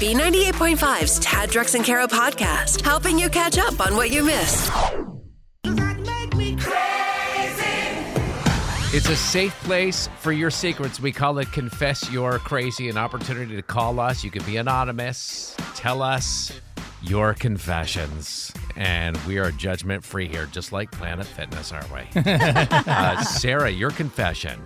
B98.5's Tad, Drex, and Kara podcast, helping you catch up on what you missed. It's a safe place for your secrets. We call it Confess You're Crazy, an opportunity to call us. You can be anonymous. Tell us your confessions. And we are judgment-free here, just like Planet Fitness, aren't we? Sarah, your confession.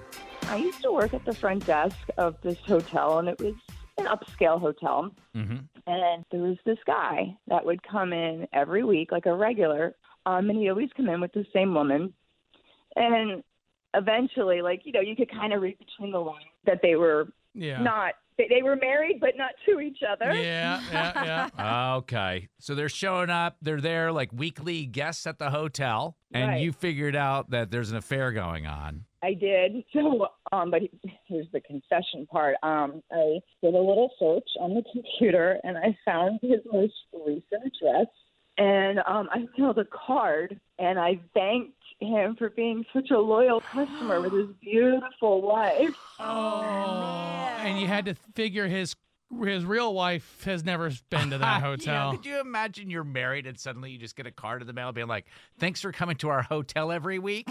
I used to work at the front desk of this hotel, and it was an upscale hotel. Mm-hmm. And there was this guy that would come in every week, like a regular, and he'd always come in with the same woman. And eventually, like, you know, you could kind of read between the lines that they were not, they were married, but not to each other. Yeah. Okay. So they're showing up. They're there like weekly guests at the hotel. And you figured out that there's an affair going on. I did. So, but here's the confession part. I did a little search on the computer and I found his most recent address. And I mailed a card, and I thanked him for being such a loyal customer with his beautiful wife. Oh, and you had to figure his real wife has never been to that hotel. Yeah, could you imagine you're married and suddenly you just get a card in the mail being like, thanks for coming to our hotel every week.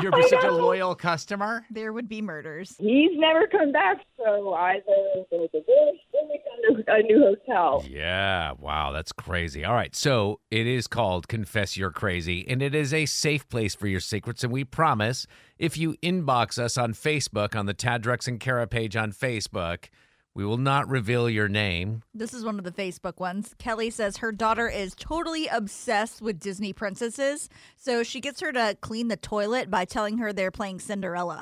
You're such a loyal customer. There would be murders. He's never come back, so either there was a divorce or we got a new hotel. Yeah, wow, that's crazy. All right, so it is called Confess You're Crazy, and it is a safe place for your secrets, and we promise if you inbox us on Facebook, on the Tad, Drex, and Kara page on Facebook, we will not reveal your name. This is one of the Facebook ones. Kelly says her daughter is totally obsessed with Disney princesses, so she gets her to clean the toilet by telling her they're playing Cinderella.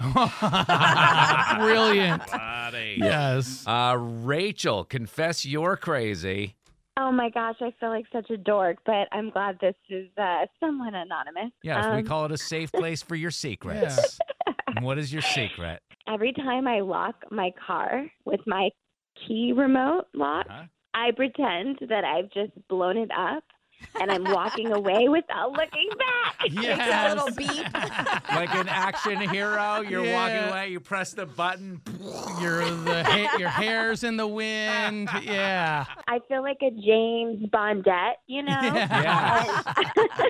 Brilliant. Yes. Rachel, confess you're crazy. Oh, my gosh, I feel like such a dork, but I'm glad this is somewhat anonymous. Yes, we call it a safe place for your secrets. Yeah. What is your secret? Every time I lock my car with my key remote lock, I pretend that I've just blown it up and I'm walking away without looking back. Yes. It's a little beep. Like an action hero, you're walking away, you press the button, your hair's in the wind. Yeah. I feel like a James Bondette, you know? Yeah. Yes.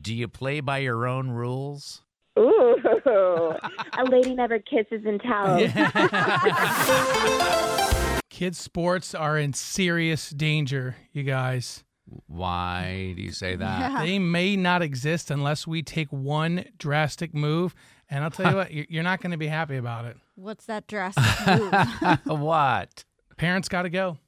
Do you play by your own rules? Ooh, a lady never kisses and tells. Yeah. Kids' sports are in serious danger, you guys. Why do you say that? Yeah. They may not exist unless we take one drastic move. And I'll tell you what, you're not going to be happy about it. What's that drastic move? What? Parents got to go.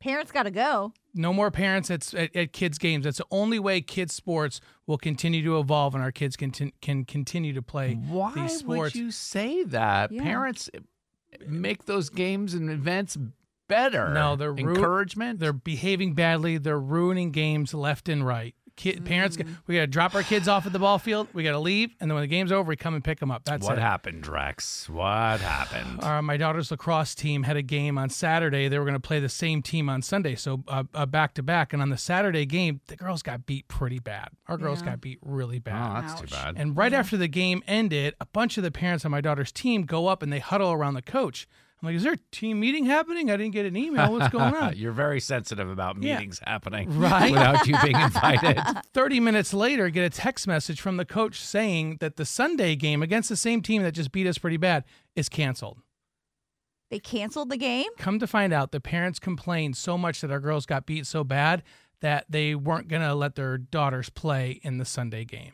Parents got to go. No more parents at kids' games. That's the only way kids' sports will continue to evolve and our kids can continue to play these sports. Why would you say that? Yeah. Parents make those games and events better. No, they're encouragement. They're behaving badly. They're ruining games left and right. Parents, we got to drop our kids off at the ball field. We got to leave. And then when the game's over, we come and pick them up. That's it. What happened, Drex? What happened? My daughter's lacrosse team had a game on Saturday. They were going to play the same team on Sunday, so back-to-back. And on the Saturday game, the girls got beat pretty bad. Our girls got beat really bad. Oh, that's too bad. And right after the game ended, a bunch of the parents on my daughter's team go up and they huddle around the coach. I'm like, is there a team meeting happening? I didn't get an email. What's going on? You're very sensitive about meetings happening without you being invited. 30 minutes later, get a text message from the coach saying that the Sunday game against the same team that just beat us pretty bad is canceled. They canceled the game? Come to find out, the parents complained so much that our girls got beat so bad that they weren't going to let their daughters play in the Sunday game.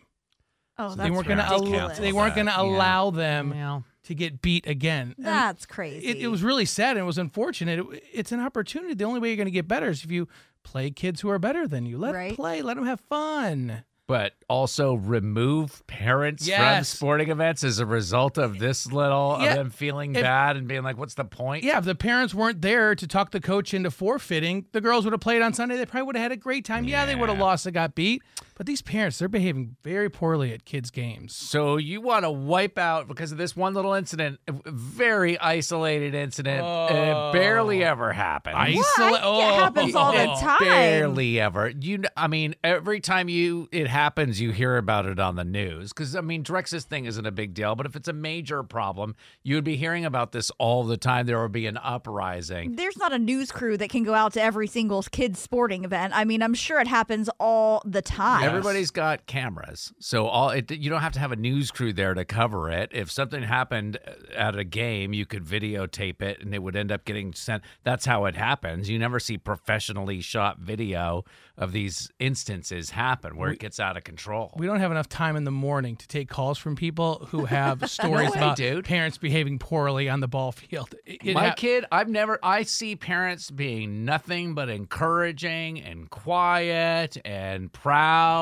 Oh, so that's ridiculous. They weren't going to allow them to get beat again. And that's crazy. It was really sad and it was unfortunate. It's an opportunity. The only way you're going to get better is if you play kids who are better than you. Let them play. Let them have fun. but also remove parents from sporting events as a result of this little, of them feeling bad and being like, what's the point? Yeah, if the parents weren't there to talk the coach into forfeiting, the girls would have played on Sunday. They probably would have had a great time. Yeah, they would have lost and got beat. But these parents, they're behaving very poorly at kids' games. So you want to wipe out, because of this one little incident, a very isolated incident. Oh. It barely ever happens. It happens all the time. Barely ever. I mean, every time it happens, you hear about it on the news. Because, I mean, Drex's thing isn't a big deal, but if it's a major problem, you would be hearing about this all the time. There would be an uprising. There's not a news crew that can go out to every single kid's sporting event. I mean, I'm sure it happens all the time. Everybody's got cameras, so you don't have to have a news crew there to cover it. If something happened at a game, you could videotape it, and it would end up getting sent. That's how it happens. You never see professionally shot video of these instances happen where it gets out of control. We don't have enough time in the morning to take calls from people who have stories about parents behaving poorly on the ball field. I see parents being nothing but encouraging and quiet and proud.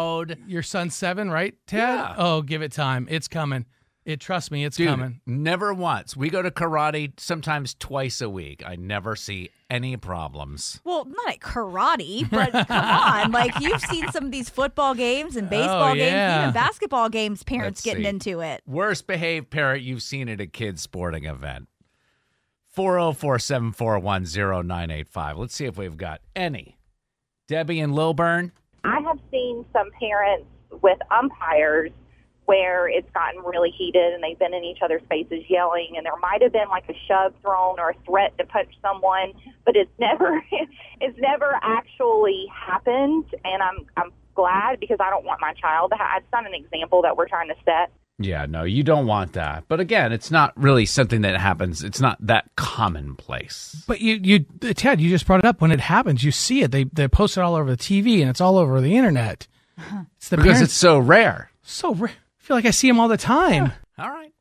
Your son's 7, right, Ted? Yeah. Oh, give it time. It's coming. Trust me, it's coming. Never once. We go to karate sometimes twice a week. I never see any problems. Well, not at karate, but come on. Like, you've seen some of these football games and baseball games, even basketball games, parents getting into it. Worst behaved parent you've seen at a kid's sporting event. 404-741-0985. Let's see if we've got any. Debbie and Lilburn. I have seen some parents with umpires where it's gotten really heated and they've been in each other's faces yelling, and there might have been like a shove thrown or a threat to punch someone, but it's never actually happened, and I'm glad, because I don't want my child to have. It's not an example that we're trying to set. Yeah, no, you don't want that. But again, it's not really something that happens. It's not that commonplace. But Ted, you just brought it up. When it happens, you see it. They post it all over the TV, and it's all over the internet. It's because it's so rare. So rare. I feel like I see them all the time. Yeah. All right.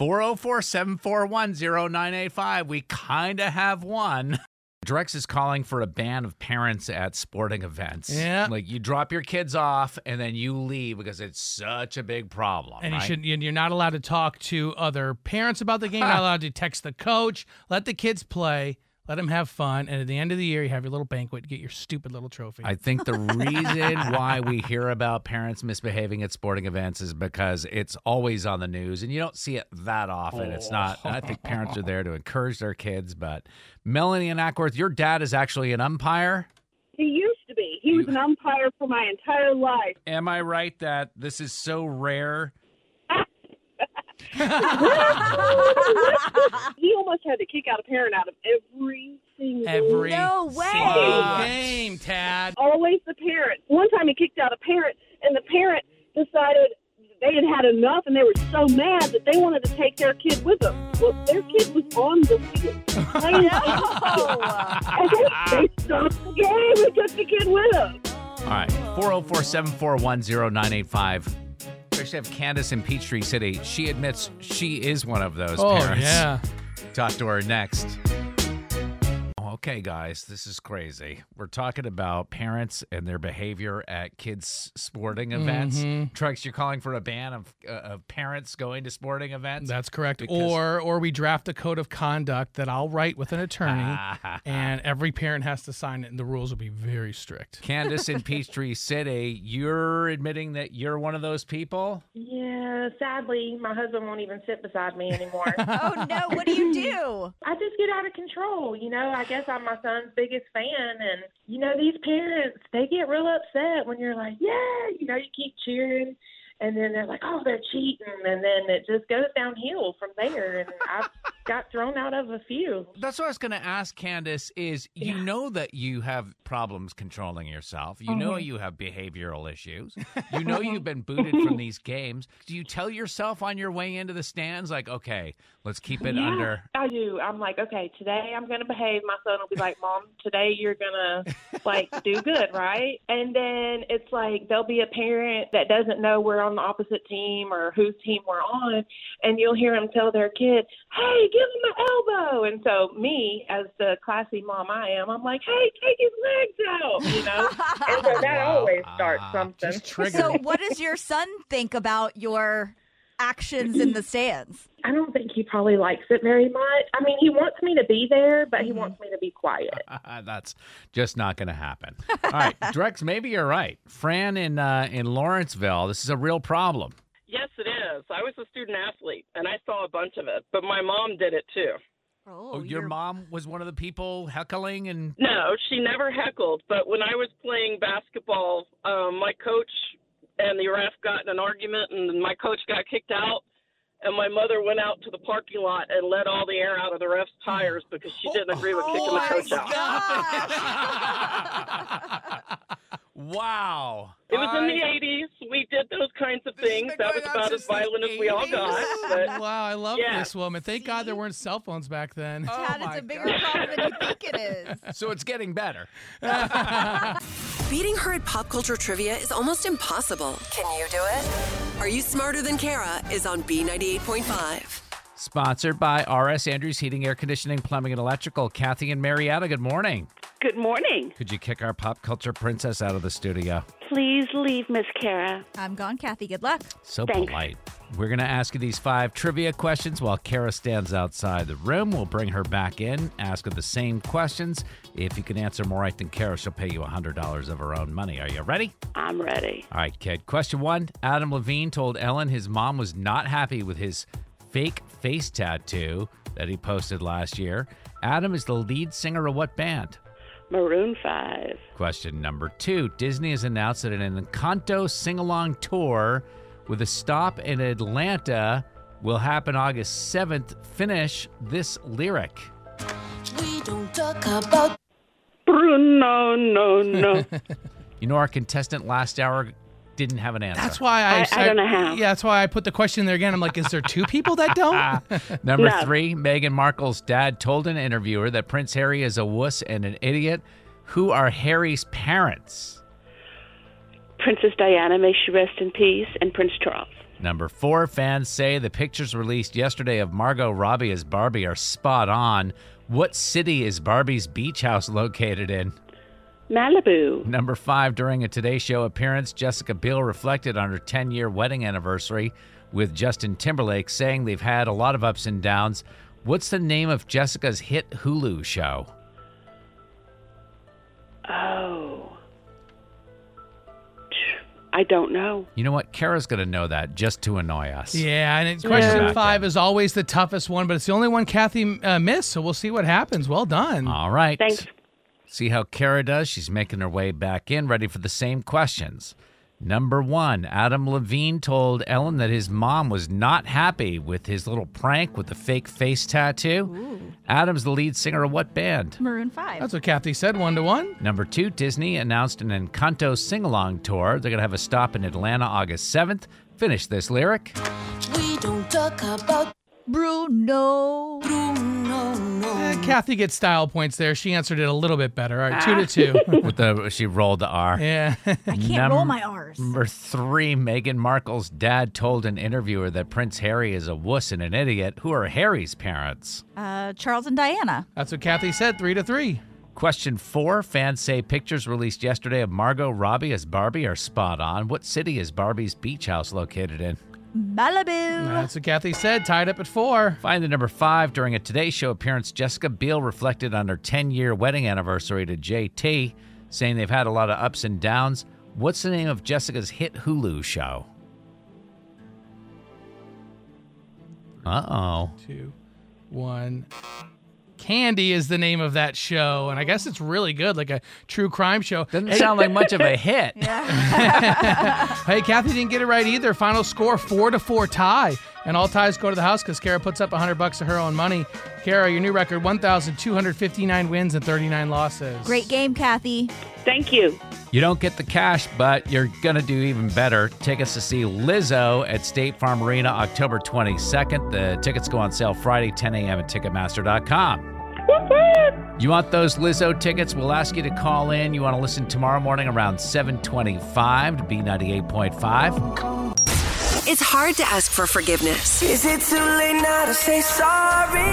404-741-0985. We kind of have one. Drex is calling for a ban of parents at sporting events. Yeah. Like, you drop your kids off and then you leave because it's such a big problem. And you're not allowed to talk to other parents about the game. You're not allowed to text the coach. Let the kids play. Let them have fun. And at the end of the year, you have your little banquet, get your stupid little trophy. I think the reason why we hear about parents misbehaving at sporting events is because it's always on the news, and you don't see it that often. It's not. I think parents are there to encourage their kids. But Melanie and Ackworth, your dad is actually an umpire. He used to be. He was an umpire for my entire life. Am I right that this is so rare? He almost had to kick out a parent out of every single game, Tad. Always the parent. One time he kicked out a parent, and the parent decided they had enough, and they were so mad that they wanted to take their kid with them. Well, their kid was on the field playing. And they stopped the game and took the kid with them. All right, 404-741-0985. We have Candace in Peachtree City. She admits she is one of those parents. Yeah. Talk to her next. Okay, guys, this is crazy. We're talking about parents and their behavior at kids' sporting events. Trex, you're calling for a ban of parents going to sporting events? That's correct. Or we draft a code of conduct that I'll write with an attorney, and every parent has to sign it, and the rules will be very strict. Candace in Peachtree City, you're admitting that you're one of those people? Yeah, sadly, my husband won't even sit beside me anymore. Oh, no, what do you do? I just get out of control, I guess I'm my son's biggest fan, and these parents, they get real upset when you're like, you keep cheering, and then they're like, oh, they're cheating, and then it just goes downhill from there, and I've got thrown out of a few. That's what I was going to ask, Candace, is that you have problems controlling yourself. You have behavioral issues. You've been booted from these games. Do you tell yourself on your way into the stands, like, okay, let's keep it under? I do. I'm like, okay, today I'm going to behave. My son will be like, Mom, today you're going to, do good, right? And then it's like there'll be a parent that doesn't know we're on the opposite team or whose team we're on, and you'll hear them tell their kid, hey, give him an elbow. And so me, as the classy mom I am, I'm like, hey, take his legs out, you know. And so that always starts something. So what does your son think about your actions in the stands? I don't think he probably likes it very much. I mean, he wants me to be there, but he wants me to be quiet. That's just not going to happen. All right, Drex, maybe you're right. Fran in Lawrenceville, this is a real problem. Yes, it is. I was a student athlete, and I saw a bunch of it, but my mom did it too. Oh, your mom was one of the people heckling? And no, she never heckled, but when I was playing basketball, my coach and the ref got in an argument, and my coach got kicked out, and my mother went out to the parking lot and let all the air out of the ref's tires because she didn't agree with kicking the coach out. Wow. It was in the 80s. We did those kinds of things. That was about as violent as we all got. But, wow, I love this woman. Thank God there weren't cell phones back then. Oh, it's a bigger problem than you think it is. So it's getting better. Beating her at pop culture trivia is almost impossible. Can you do it? Are You Smarter Than Kara is on B98.5. Sponsored by R.S. Andrews Heating, Air Conditioning, Plumbing, and Electrical. Kathy and Marietta, good morning. Good morning. Could you kick our pop culture princess out of the studio? Please leave, Miss Kara. I'm gone, Kathy. Good luck. So thanks. Polite. We're going to ask you these 5 trivia questions while Kara stands outside the room. We'll bring her back in, ask her the same questions. If you can answer more right than Kara, she'll pay you $100 of her own money. Are you ready? I'm ready. All right, kid. Question 1. Adam Levine told Ellen his mom was not happy with his fake face tattoo that he posted last year. Adam is the lead singer of what band? Maroon 5. Question number 2. Disney has announced that an Encanto sing-along tour with a stop in Atlanta will happen August 7th. Finish this lyric. We don't talk about Bruno, no. You know, our contestant last hour didn't have an answer. That's why I don't know how. Yeah, that's why I put the question there again. I'm like, is there 2 people that don't? Number 3, Meghan Markle's dad told an interviewer that Prince Harry is a wuss and an idiot. Who are Harry's parents? Princess Diana, may she rest in peace, and Prince Charles. Number 4, fans say the pictures released yesterday of Margot Robbie as Barbie are spot on. What city is Barbie's beach house located in? Malibu. Number 5, during a Today Show appearance, Jessica Biel reflected on her 10-year wedding anniversary with Justin Timberlake, saying they've had a lot of ups and downs. What's the name of Jessica's hit Hulu show? Oh. I don't know. You know what? Kara's going to know that just to annoy us. Yeah, and question 5 is always the toughest one, but it's the only one Kathy missed, so we'll see what happens. Well done. All right. Thanks. See how Kara does? She's making her way back in, ready for the same questions. Number 1, Adam Levine told Ellen that his mom was not happy with his little prank with the fake face tattoo. Ooh. Adam's the lead singer of what band? Maroon 5. That's what Kathy said, 1-1. Number 2, Disney announced an Encanto sing-along tour. They're going to have a stop in Atlanta August 7th. Finish this lyric. We don't talk about Bruno. Kathy gets style points there. She answered it a little bit better. All right, 2-2. She rolled the R. Yeah. I can't roll my R's. Number 3, Meghan Markle's dad told an interviewer that Prince Harry is a wuss and an idiot. Who are Harry's parents? Charles and Diana. That's what Kathy said, 3-3. Question 4, fans say pictures released yesterday of Margot Robbie as Barbie are spot on. What city is Barbie's beach house located in? Malibu. That's what Kathy said, tied up at 4. Finally, number 5, during a Today Show appearance, Jessica Biel reflected on her 10-year wedding anniversary to JT, saying they've had a lot of ups and downs. What's the name of Jessica's hit Hulu show? Uh-oh. 2, 1... Candy is the name of that show, and I guess it's really good, like a true crime show. Doesn't sound like much of a hit. Hey, Kathy didn't get it right either. Final score, 4-4 tie, and all ties go to the house because Kara puts up $100 of her own money. Kara, your new record, 1,259 wins and 39 losses. Great game, Kathy. Thank you. You don't get the cash, but you're going to do even better. Tickets to see Lizzo at State Farm Arena October 22nd. The tickets go on sale Friday, 10 a.m. at Ticketmaster.com. You want those Lizzo tickets? We'll ask you to call in. You want to listen tomorrow morning around 7:25 to B98.5. It's hard to ask for forgiveness. Is it too late now to say sorry?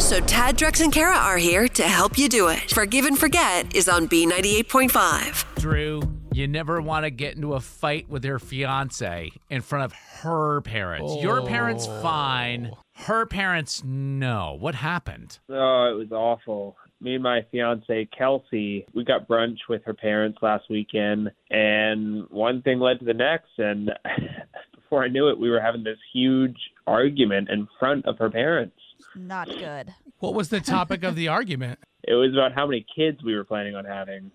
So Tad, Drex, and Kara are here to help you do it. Forgive and Forget is on B98.5. Drew, you never want to get into a fight with your fiance in front of her parents. Oh. Your parents, fine. Her parents, no. What happened? Oh, it was awful. Me and my fiance, Kelsey, we got brunch with her parents last weekend, and one thing led to the next, and before I knew it, we were having this huge argument in front of her parents. Not good. What was the topic of the argument? It was about how many kids we were planning on having.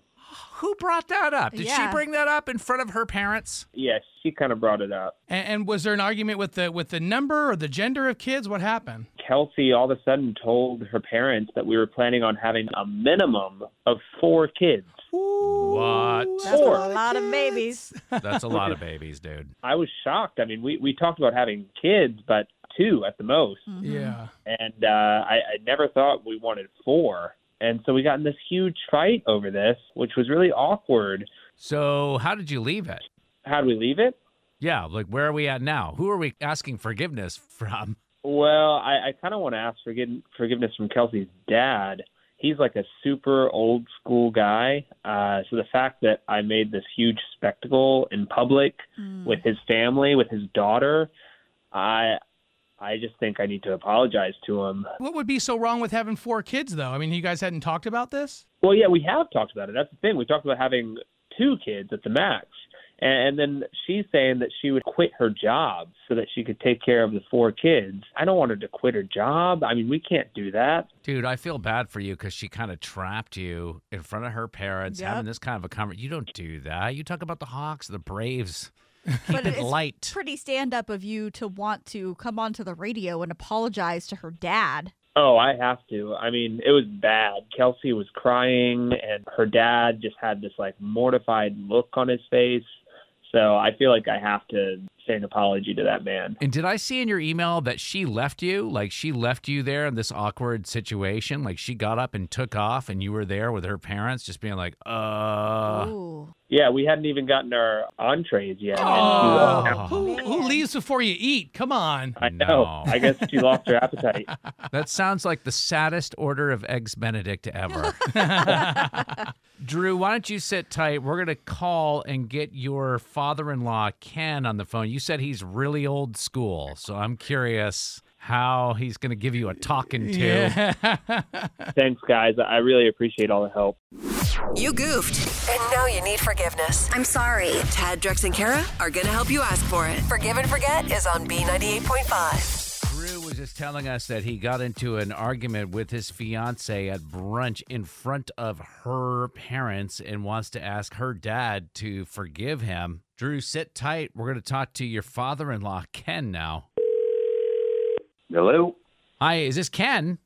Who brought that up? Did she bring that up in front of her parents? Yes, she kind of brought it up. And was there an argument with the number or the gender of kids? What happened? Kelsey all of a sudden told her parents that we were planning on having a minimum of 4 kids. Ooh, what? That's 4. A lot of babies. That's a lot of babies, dude. I was shocked. I mean, we talked about having kids, but 2 at the most. Mm-hmm. Yeah. And I never thought we wanted 4. And so we got in this huge fight over this, which was really awkward. So how did you leave it? How did we leave it? Yeah, like where are we at now? Who are we asking forgiveness from? Well, I kind of want to ask forgiveness from Kelsey's dad. He's like a super old school guy. So the fact that I made this huge spectacle in public with his family, with his daughter, I just think I need to apologize to him. What would be so wrong with having 4 kids, though? I mean, you guys hadn't talked about this? Well, yeah, we have talked about it. That's the thing. We talked about having 2 kids at the max. And then she's saying that she would quit her job so that she could take care of the 4 kids. I don't want her to quit her job. I mean, we can't do that. Dude, I feel bad for you because she kind of trapped you in front of her parents, having this kind of a conversation. You don't do that. You talk about the Hawks, the Braves. But it's light. Pretty stand-up of you to want to come onto the radio and apologize to her dad. Oh, I have to. I mean, it was bad. Kelsey was crying, and her dad just had this, like, mortified look on his face. So I feel like I have to say an apology to that man. And did I see in your email that she left you? Like, she left you there in this awkward situation? Like, she got up and took off, and you were there with her parents just being like, Ooh. Yeah, we hadn't even gotten our entrees yet. Oh. Who leaves before you eat? Come on. I know. I guess she lost her appetite. That sounds like the saddest order of Eggs Benedict ever. Drew, why don't you sit tight? We're going to call and get your father-in-law, Ken, on the phone. You said he's really old school, so I'm curious how he's going to give you a talking to. Yeah. Thanks, guys. I really appreciate all the help. You goofed, and now you need forgiveness. I'm sorry. Tad, Drex, and Kara are going to help you ask for it. Forgive and Forget is on B98.5. Drew was just telling us that he got into an argument with his fiance at brunch in front of her parents and wants to ask her dad to forgive him. Drew, sit tight. We're going to talk to your father-in-law, Ken, now. Hello? Hi, is this Ken?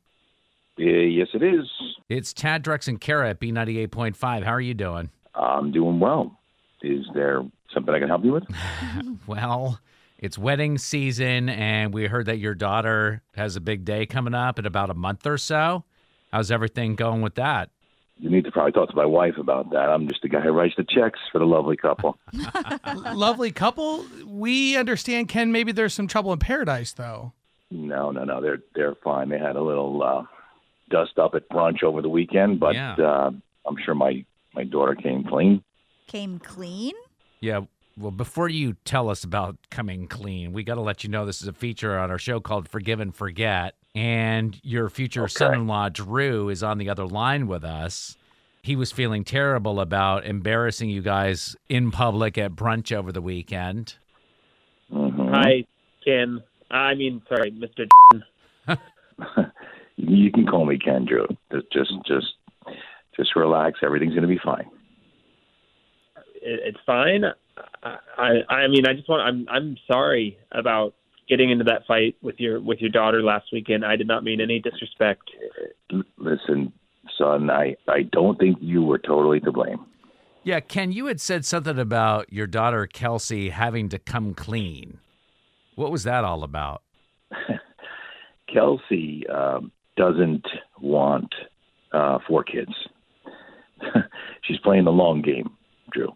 Yes, it is. It's Tad, Drex, and Kara at B98.5. How are you doing? I'm doing well. Is there something I can help you with? Well, it's wedding season, and we heard that your daughter has a big day coming up in about a month or so. How's everything going with that? You need to probably talk to my wife about that. I'm just the guy who writes the checks for the lovely couple. Lovely couple? We understand, Ken, maybe there's some trouble in paradise, though. No. They're fine. They had a little dust up at brunch over the weekend, but I'm sure my daughter came clean. Came clean? Yeah. Well, before you tell us about coming clean, we got to let you know this is a feature on our show called Forgive and Forget, and your future son-in-law, Drew, is on the other line with us. He was feeling terrible about embarrassing you guys in public at brunch over the weekend. Mm-hmm. Hi, Ken. I mean, sorry, Mr. You can call me Ken, Drew. Just relax. Everything's going to be fine. It's fine. I'm sorry about getting into that fight with your daughter last weekend. I did not mean any disrespect. Listen, son, I don't think you were totally to blame. Yeah, Ken, you had said something about your daughter, Kelsey, having to come clean. What was that all about? Kelsey doesn't want 4 kids. She's playing the long game, Drew.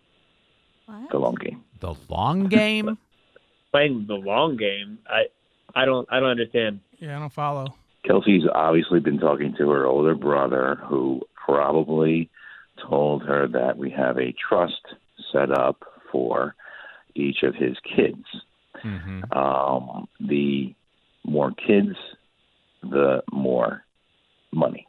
What? The long game. The long game? playing the long game. I don't understand. Yeah, I don't follow. Kelsey's obviously been talking to her older brother, who probably told her that we have a trust set up for each of his kids. Mm-hmm. The more kids, the more money.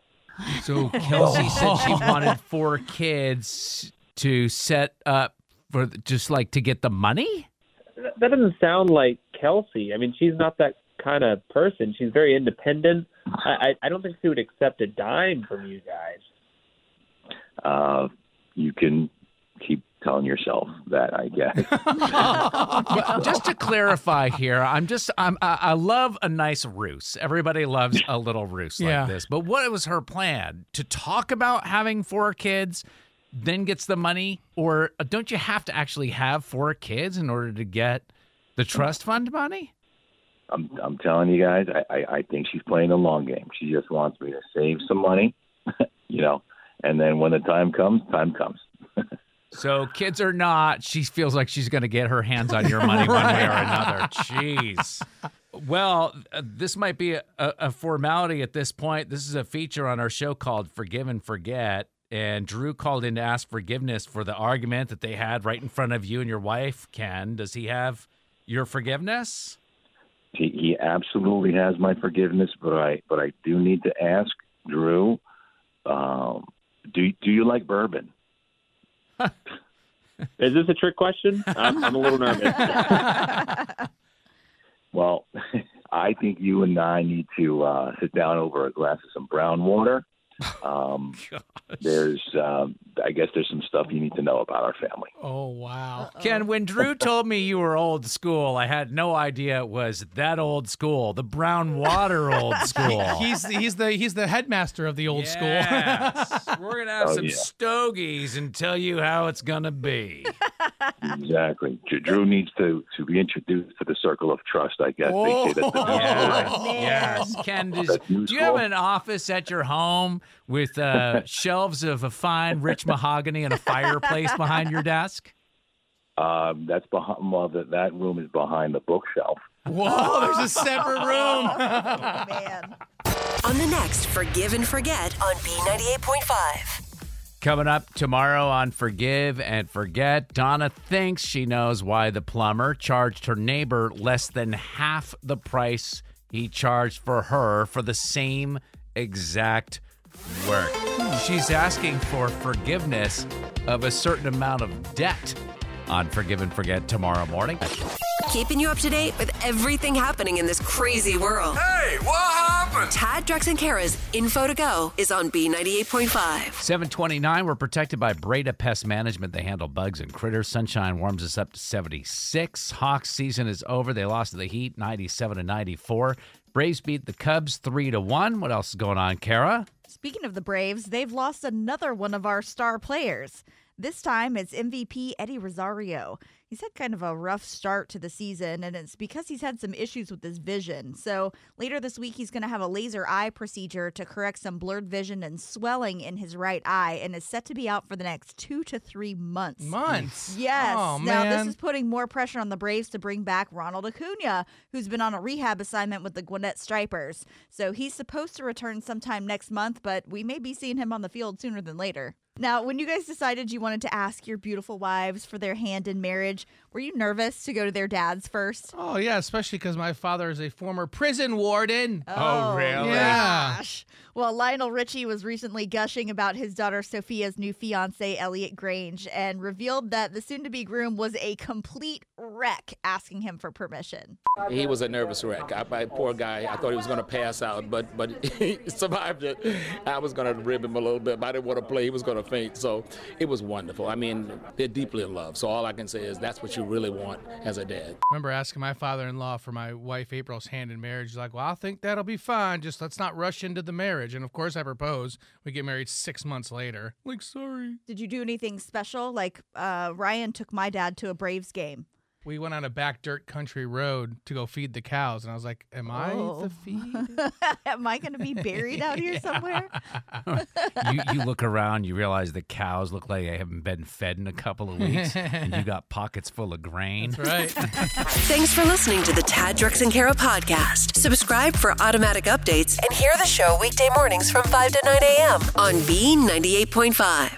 So Kelsey said she wanted 4 kids to set up for just like to get the money? That doesn't sound like Kelsey. I mean, she's not that kind of person. She's very independent. I don't think she would accept a dime from you guys. You can keep telling yourself that, I guess. Just to clarify here, I love a nice ruse. Everybody loves a little ruse like this. But what was her plan? To talk about having 4 kids, then gets the money? Or don't you have to actually have 4 kids in order to get the trust fund money? I'm telling you guys, I think she's playing the long game. She just wants me to save some money, you know, and then when the time comes. So kids or not, she feels like she's going to get her hands on your money one way or another. Jeez. Well, this might be a formality at this point. This is a feature on our show called Forgive and Forget. And Drew called in to ask forgiveness for the argument that they had right in front of you and your wife, Ken. Does he have your forgiveness? He absolutely has my forgiveness, but I do need to ask Drew, do you like bourbon? Is this a trick question? I'm a little nervous. Well, I think you and I need to sit down over a glass of some brown water. There's some stuff you need to know about our family. Oh, wow. Uh-oh. Ken, when Drew told me you were old school, I had no idea it was that old school, the brown water old school. He's the headmaster of the old school. We're going to have some stogies and tell you how it's going to be. Exactly. Drew needs to be introduced to the circle of trust, I guess. They say that's the Yes. Ken, do you have an office at your home with shelves of a fine, rich mahogany and a fireplace behind your desk? That's behind. Well, that room is behind the bookshelf. Whoa! There's a separate room. Oh, man. On the next Forgive and Forget on B98.5. Coming up tomorrow on Forgive and Forget, Donna thinks she knows why the plumber charged her neighbor less than half the price he charged for her for the same exact work. She's asking for forgiveness of a certain amount of debt on Forgive and Forget tomorrow morning. Keeping you up to date with everything happening in this crazy world. Hey, what happened? Tad, Drex, and Kara's Info to Go is on B98.5. 729, we're protected by Breda Pest Management. They handle bugs and critters. Sunshine warms us up to 76. Hawks season is over. They lost to the Heat 97-94. Braves beat the Cubs 3-1. What else is going on, Kara? Speaking of the Braves, they've lost another one of our star players. This time it's MVP Eddie Rosario. He's had kind of a rough start to the season, and it's because he's had some issues with his vision. So later this week, he's going to have a laser eye procedure to correct some blurred vision and swelling in his right eye, and is set to be out for the next 2 to 3 months. Months? Yes. Oh, now, man. This is putting more pressure on the Braves to bring back Ronald Acuna, who's been on a rehab assignment with the Gwinnett Stripers. So he's supposed to return sometime next month, but we may be seeing him on the field sooner than later. Now, when you guys decided you wanted to ask your beautiful wives for their hand in marriage, were you nervous to go to their dads first? Oh, yeah, especially because my father is a former prison warden. Oh, really? Yeah. Gosh. Well, Lionel Richie was recently gushing about his daughter Sophia's new fiancé, Elliot Grange, and revealed that the soon-to-be groom was a complete wreck asking him for permission. He was a nervous wreck. Poor guy. I thought he was going to pass out, but he survived it. I was going to rib him a little bit, but I didn't want to play. He was going to faint. So it was wonderful. I mean, they're deeply in love. So all I can say is that's what you really want as a dad. I remember asking my father-in-law for my wife April's hand in marriage. He's like, well, I think that'll be fine. Just let's not rush into the marriage. And of course I propose. We get married 6 months later. Like, sorry. Did you do anything special? Like Ryan took my dad to a Braves game. We went on a back dirt country road to go feed the cows, and I was like, am I the feed? Am I going to be buried out here somewhere? You look around, you realize the cows look like they haven't been fed in a couple of weeks, and you got pockets full of grain. That's right. Thanks for listening to the Tad, Drex, and Kara podcast. Subscribe for automatic updates and hear the show weekday mornings from 5 to 9 a.m. on B98.5.